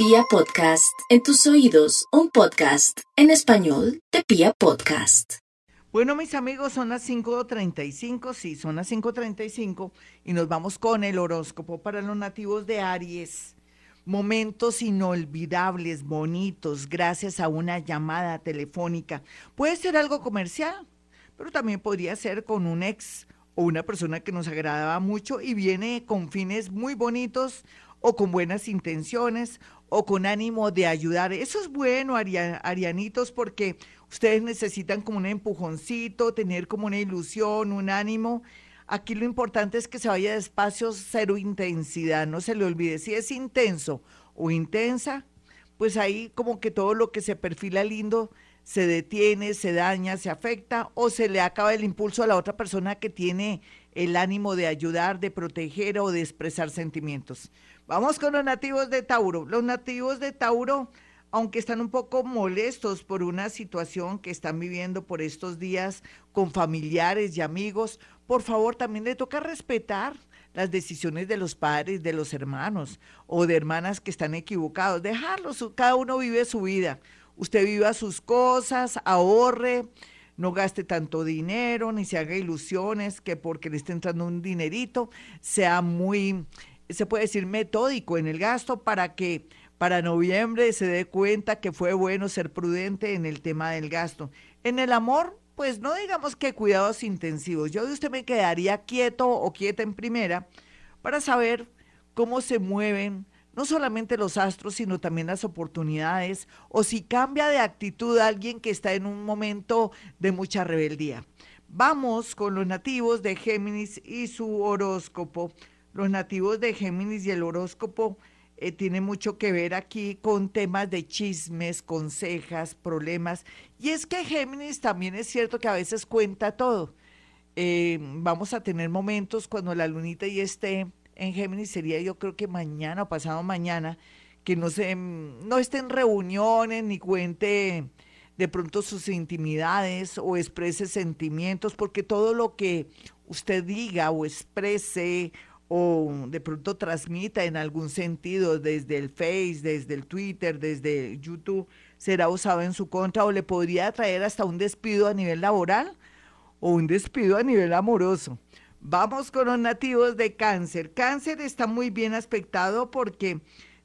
Pía Podcast, en tus oídos, un podcast en español de Pía Podcast. Bueno, mis amigos, son las 5:35, sí, son las 5:35 y nos vamos con el horóscopo para los nativos de Aries. Momentos inolvidables, bonitos, gracias a una llamada telefónica. Puede ser algo comercial, pero también podría ser con un ex o una persona que nos agradaba mucho y viene con fines muy bonitos o con buenas intenciones o con ánimo de ayudar. Eso es bueno, arianitos, porque ustedes necesitan como un empujoncito, tener como una ilusión, un ánimo. Aquí lo importante es que se vaya despacio, cero intensidad, no se le olvide. Si es intenso o intensa, pues ahí como que todo lo que se perfila lindo se detiene, se daña, se afecta o se le acaba el impulso a la otra persona que tiene el ánimo de ayudar, de proteger o de expresar sentimientos. Vamos con los nativos de Tauro. Los nativos de Tauro, aunque están un poco molestos por una situación que están viviendo por estos días con familiares y amigos, por favor, también le toca respetar las decisiones de los padres, de los hermanos o de hermanas que están equivocados. Dejarlos, cada uno vive su vida. Usted viva sus cosas, ahorre, no gaste tanto dinero, ni se haga ilusiones que porque le esté entrando un dinerito, sea muy, se puede decir, metódico en el gasto para que para noviembre se dé cuenta que fue bueno ser prudente en el tema del gasto. En el amor, pues no digamos que cuidados intensivos. Yo de usted me quedaría quieto o quieta en primera para saber cómo se mueven no solamente los astros, sino también las oportunidades, o si cambia de actitud alguien que está en un momento de mucha rebeldía. Vamos con los nativos de Géminis y su horóscopo. Los nativos de Géminis y el horóscopo tienen mucho que ver aquí con temas de chismes, consejas, problemas. Y es que Géminis también es cierto que a veces cuenta todo. Vamos a tener momentos cuando la lunita ya esté en Géminis, sería yo creo que mañana o pasado mañana, que no esté en reuniones ni cuente de pronto sus intimidades o exprese sentimientos, porque todo lo que usted diga o exprese o de pronto transmita en algún sentido desde el Face, desde el Twitter, desde el YouTube, será usado en su contra o le podría traer hasta un despido a nivel laboral o un despido a nivel amoroso. Vamos con los nativos de Cáncer. Cáncer está muy bien aspectado porque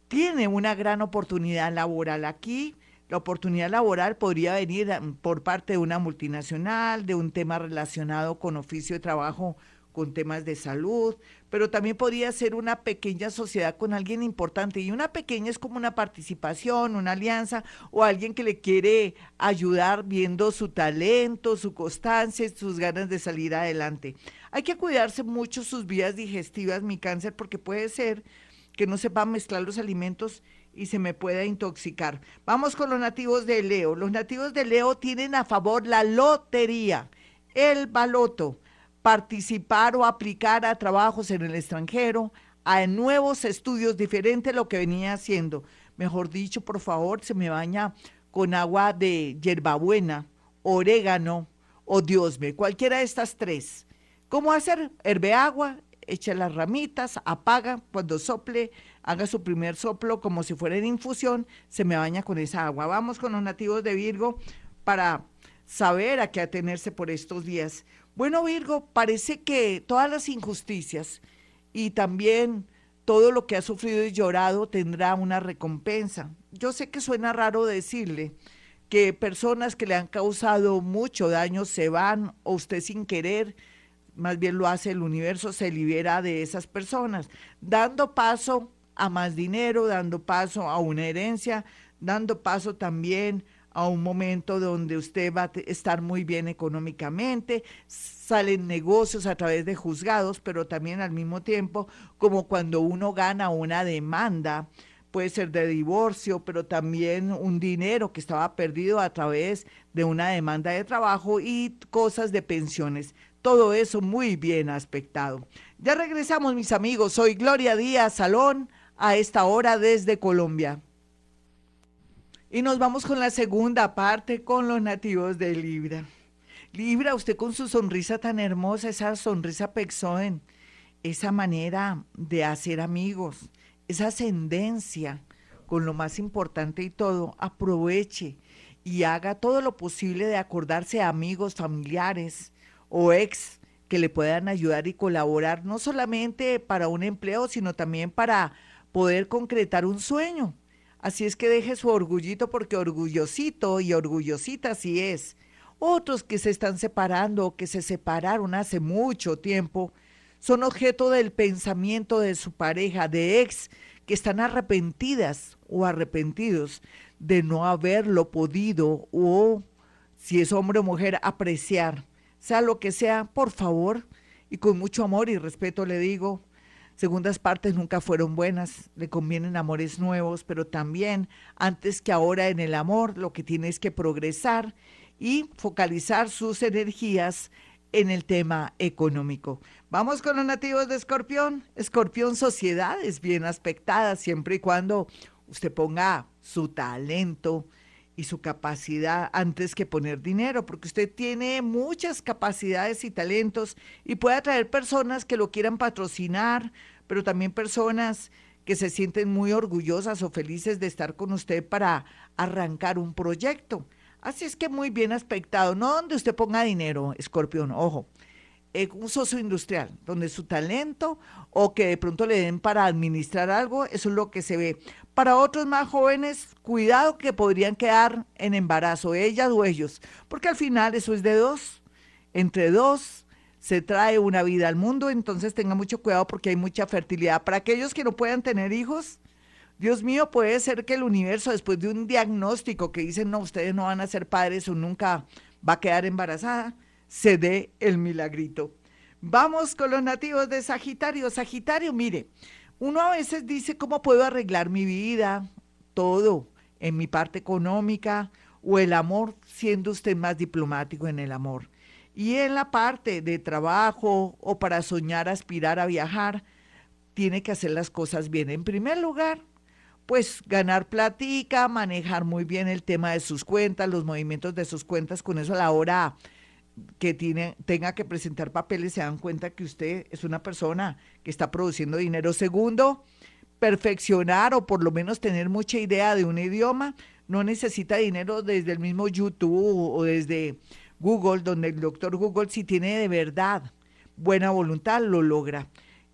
tiene una gran oportunidad laboral aquí. La oportunidad laboral podría venir por parte de una multinacional, de un tema relacionado con oficio de trabajo, con temas de salud, pero también podría ser una pequeña sociedad con alguien importante. Y una pequeña es como una participación, una alianza o alguien que le quiere ayudar viendo su talento, su constancia, sus ganas de salir adelante. Hay que cuidarse mucho sus vías digestivas, mi Cáncer, porque puede ser que no sepa mezclar los alimentos y se me pueda intoxicar. Vamos con los nativos de Leo. Los nativos de Leo tienen a favor la lotería, el baloto, participar o aplicar a trabajos en el extranjero, a nuevos estudios diferentes a lo que venía haciendo. Mejor dicho, por favor, se me baña con agua de hierbabuena, orégano o diosme, cualquiera de estas tres. ¿Cómo hacer? Herve agua, echa las ramitas, apaga cuando sople, haga su primer soplo como si fuera en infusión, se me baña con esa agua. Vamos con los nativos de Virgo para saber a qué atenerse por estos días. Bueno, Virgo, parece que todas las injusticias y también todo lo que ha sufrido y llorado tendrá una recompensa. Yo sé que suena raro decirle que personas que le han causado mucho daño se van o usted sin querer, más bien lo hace el universo, se libera de esas personas, dando paso a más dinero, dando paso a una herencia, dando paso también a un momento donde usted va a estar muy bien económicamente, salen negocios a través de juzgados, pero también al mismo tiempo, como cuando uno gana una demanda, puede ser de divorcio, pero también un dinero que estaba perdido a través de una demanda de trabajo y cosas de pensiones. Todo eso muy bien aspectado. Ya regresamos, mis amigos. Soy Gloria Díaz Salón, a esta hora desde Colombia. Y nos vamos con la segunda parte, con los nativos de Libra. Libra, usted con su sonrisa tan hermosa, esa sonrisa pexoen, esa manera de hacer amigos, esa ascendencia con lo más importante y todo, aproveche y haga todo lo posible de acordarse a amigos, familiares o ex que le puedan ayudar y colaborar, no solamente para un empleo, sino también para poder concretar un sueño. Así es que deje su orgullito, porque orgullosito y orgullosita sí es. Otros que se están separando o que se separaron hace mucho tiempo son objeto del pensamiento de su pareja, de ex, que están arrepentidas o arrepentidos de no haberlo podido, o si es hombre o mujer, apreciar. Sea lo que sea, por favor, y con mucho amor y respeto le digo, segundas partes nunca fueron buenas, le convienen amores nuevos, pero también, antes que ahora en el amor, lo que tiene es que progresar y focalizar sus energías en el tema económico. Vamos con los nativos de Escorpión. Escorpión, sociedades bien aspectadas, siempre y cuando usted ponga su talento y su capacidad antes que poner dinero, porque usted tiene muchas capacidades y talentos y puede atraer personas que lo quieran patrocinar, pero también personas que se sienten muy orgullosas o felices de estar con usted para arrancar un proyecto. Así es que muy bien aspectado, no donde usted ponga dinero, Escorpión, ojo, un socio industrial, donde su talento o que de pronto le den para administrar algo, eso es lo que se ve. Para otros más jóvenes, cuidado que podrían quedar en embarazo, ellas o ellos, porque al final eso es de dos, entre dos se trae una vida al mundo, entonces tenga mucho cuidado porque hay mucha fertilidad. Para aquellos que no puedan tener hijos, Dios mío, puede ser que el universo, después de un diagnóstico que dicen, no, ustedes no van a ser padres o nunca va a quedar embarazada, se dé el milagrito. Vamos con los nativos de Sagitario. Sagitario, mire, uno a veces dice, ¿cómo puedo arreglar mi vida? Todo, en mi parte económica o el amor, siendo usted más diplomático en el amor. Y en la parte de trabajo o para soñar, aspirar a viajar, tiene que hacer las cosas bien. En primer lugar, pues ganar platica, manejar muy bien el tema de sus cuentas, los movimientos de sus cuentas, con eso a la hora que tenga que presentar papeles se dan cuenta que usted es una persona que está produciendo dinero. Segundo, perfeccionar o por lo menos tener mucha idea de un idioma, no necesita dinero desde el mismo YouTube o desde Google, donde el doctor Google, si tiene de verdad buena voluntad, lo logra.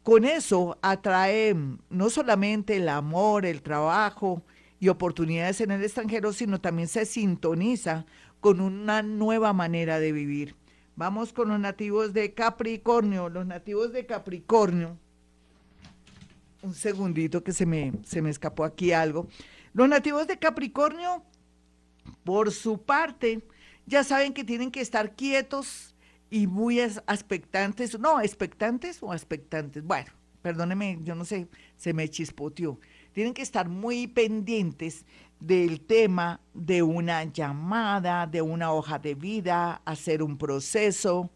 Con eso atrae no solamente el amor, el trabajo y oportunidades en el extranjero, sino también se sintoniza con una nueva manera de vivir. Vamos con los nativos de Capricornio. Los nativos de Capricornio, un segundito que se me escapó aquí algo. Los nativos de Capricornio, por su parte, ya saben que tienen que estar quietos y muy expectantes, no, expectantes o expectantes, bueno, perdóneme, yo no sé, se me chispoteó. Tienen que estar muy pendientes del tema de una llamada, de una hoja de vida, hacer un proceso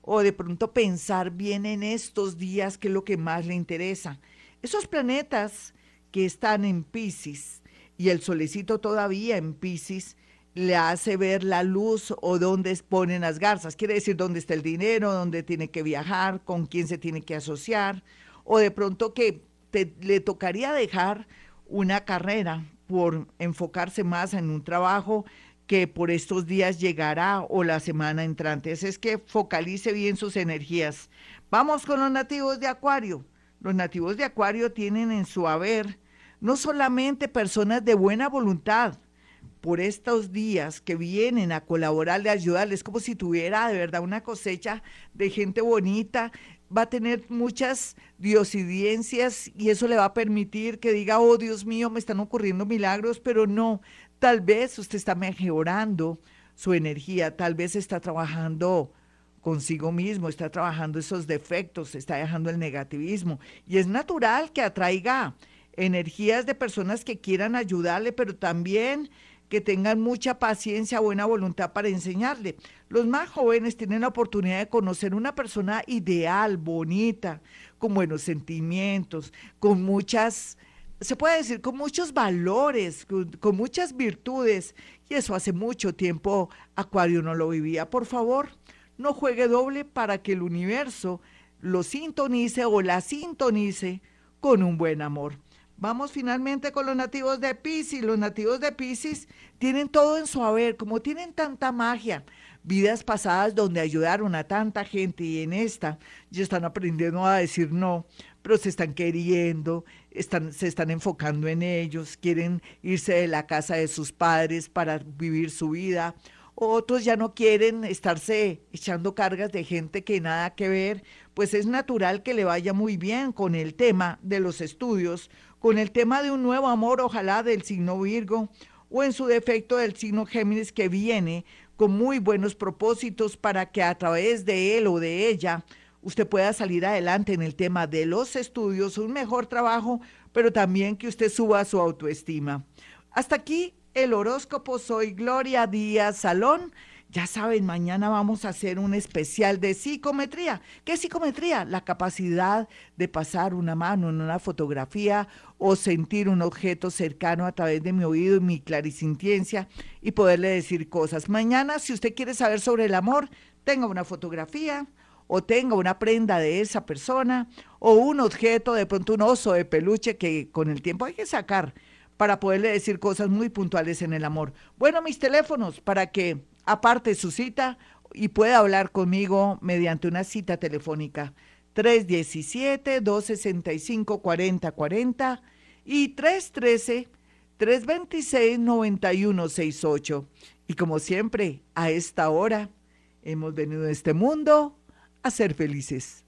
o de pronto pensar bien en estos días qué es lo que más le interesa. Esos planetas que están en Piscis y el solecito todavía en Piscis, le hace ver la luz o dónde ponen las garzas, quiere decir dónde está el dinero, dónde tiene que viajar, con quién se tiene que asociar, o de pronto que le tocaría dejar una carrera por enfocarse más en un trabajo que por estos días llegará o la semana entrante. Es que focalice bien sus energías. Vamos con los nativos de Acuario. Los nativos de Acuario tienen en su haber no solamente personas de buena voluntad, por estos días que vienen a colaborarle, a ayudarle, es como si tuviera de verdad una cosecha de gente bonita, va a tener muchas diosidencias y eso le va a permitir que diga, oh Dios mío, me están ocurriendo milagros, pero no, tal vez usted está mejorando su energía, tal vez está trabajando consigo mismo, está trabajando esos defectos, está dejando el negativismo y es natural que atraiga energías de personas que quieran ayudarle, pero también que tengan mucha paciencia, buena voluntad para enseñarle. Los más jóvenes tienen la oportunidad de conocer una persona ideal, bonita, con buenos sentimientos, con muchas, se puede decir, con muchos valores, con muchas virtudes, y eso hace mucho tiempo Acuario no lo vivía. Por favor, no juegue doble para que el universo lo sintonice o la sintonice con un buen amor. Vamos finalmente con los nativos de Piscis. Los nativos de Piscis tienen todo en su haber, como tienen tanta magia, vidas pasadas donde ayudaron a tanta gente y en esta ya están aprendiendo a decir no, pero se están queriendo, se están enfocando en ellos, quieren irse de la casa de sus padres para vivir su vida. Otros ya no quieren estarse echando cargas de gente que nada que ver, pues es natural que le vaya muy bien con el tema de los estudios, con el tema de un nuevo amor, ojalá del signo Virgo, o en su defecto del signo Géminis, que viene con muy buenos propósitos para que a través de él o de ella usted pueda salir adelante en el tema de los estudios, un mejor trabajo, pero también que usted suba su autoestima. Hasta aquí el horóscopo. Soy Gloria Díaz Salón. Ya saben, mañana vamos a hacer un especial de psicometría. ¿Qué es psicometría? La capacidad de pasar una mano en una fotografía o sentir un objeto cercano a través de mi oído y mi clarisintiencia y poderle decir cosas. Mañana, si usted quiere saber sobre el amor, tenga una fotografía o tenga una prenda de esa persona o un objeto, de pronto un oso de peluche que con el tiempo hay que sacar para poderle decir cosas muy puntuales en el amor. Bueno, mis teléfonos para que aparte su cita y pueda hablar conmigo mediante una cita telefónica: 317-265-4040 y 313-326-9168. Y como siempre, a esta hora hemos venido a este mundo a ser felices.